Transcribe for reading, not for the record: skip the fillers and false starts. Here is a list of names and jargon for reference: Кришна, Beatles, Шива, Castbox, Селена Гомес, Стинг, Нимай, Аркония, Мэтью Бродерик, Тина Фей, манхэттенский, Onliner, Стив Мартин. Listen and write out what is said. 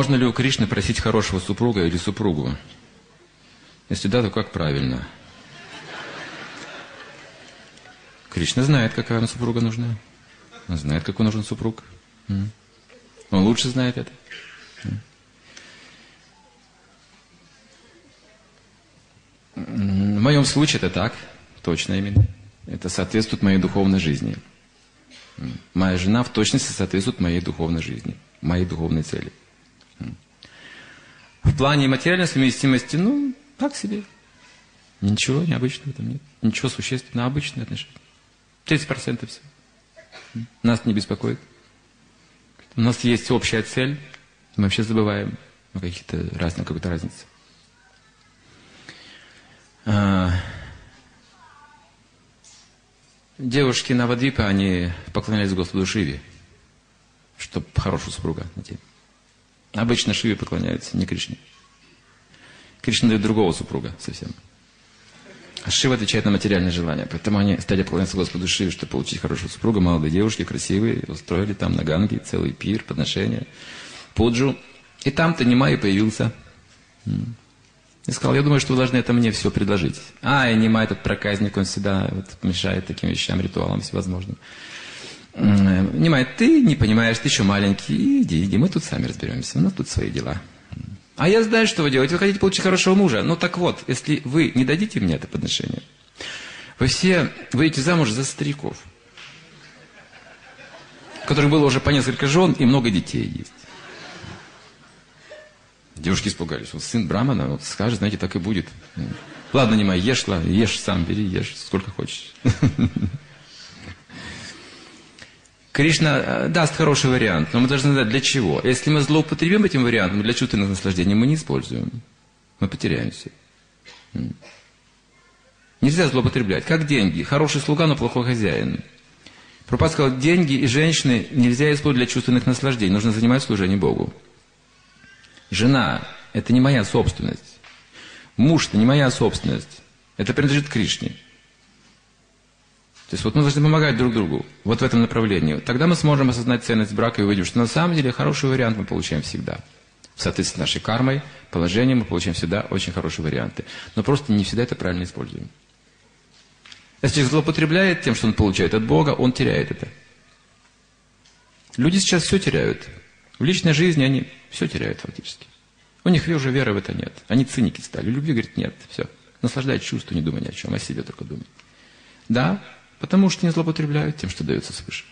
Можно ли у Кришны просить хорошего супруга или супругу? Если да, то как правильно? Кришна знает, какая она супруга нужна. Он знает, какой нужен супруг. Он лучше знает это. В моем случае это так, точно именно. Это соответствует моей духовной жизни. Моя жена в точности соответствует моей духовной жизни, моей духовной цели. В плане материальной совместимости, ну, так себе. Ничего необычного там нет. Ничего существенного, обычные отношения. 30% всего. Нас не беспокоит. У нас есть общая цель. Мы вообще забываем о какой-то разнице. Девушки Навадвипа, они поклонялись Господу Шиве, чтобы хорошего супруга найти. Обычно Шиве поклоняются, не Кришне. Кришна дает другого супруга совсем. А Шива отвечает на материальные желания. Поэтому они стали поклоняться Господу Шиве, чтобы получить хорошего супруга. Молодые девушки, красивые, устроили там на Ганге целый пир, подношения, пуджу. И там-то Нимай появился. И сказал, я думаю, что вы должны это мне все предложить. И Нимай, этот проказник, он всегда мешает таким вещам, ритуалам всевозможным. Нимай, ты не понимаешь, ты еще маленький, иди, мы тут сами разберемся, у нас тут свои дела. А я знаю, что вы делаете, вы хотите получить хорошего мужа. Ну так вот, если вы не дадите мне это подношение, вы все выйдете замуж за стариков, у которых было уже по несколько жен и много детей есть. Девушки испугались. Вот сын Брахмана, вот скажет, знаете, так и будет. Ладно, Нимай, ешь сам, бери, ешь сколько хочешь. Кришна даст хороший вариант, но мы должны знать, для чего. Если мы злоупотребим этим вариантом, для чувственных наслаждений мы не используем. Мы потеряемся. Нельзя злоупотреблять. Как деньги. Хороший слуга, но плохой хозяин. Прабхупада сказал, деньги и женщины нельзя использовать для чувственных наслаждений. Нужно занимать служение Богу. Жена – это не моя собственность. Муж – это не моя собственность. Это принадлежит Кришне. То есть вот мы должны помогать друг другу вот в этом направлении. Тогда мы сможем осознать ценность брака и увидим, что на самом деле хороший вариант мы получаем всегда. В соответствии с нашей кармой, положением мы получаем всегда очень хорошие варианты. Но просто не всегда это правильно используем. Если человек злоупотребляет тем, что он получает от Бога, он теряет это. Люди сейчас все теряют. В личной жизни они все теряют фактически. У них уже веры в это нет. Они циники стали. Любви, говорит, нет. Все. Наслаждайтесь чувством, не думай ни о чем. О себе только думай. Да, потому что не злоупотребляют тем, что дается свыше.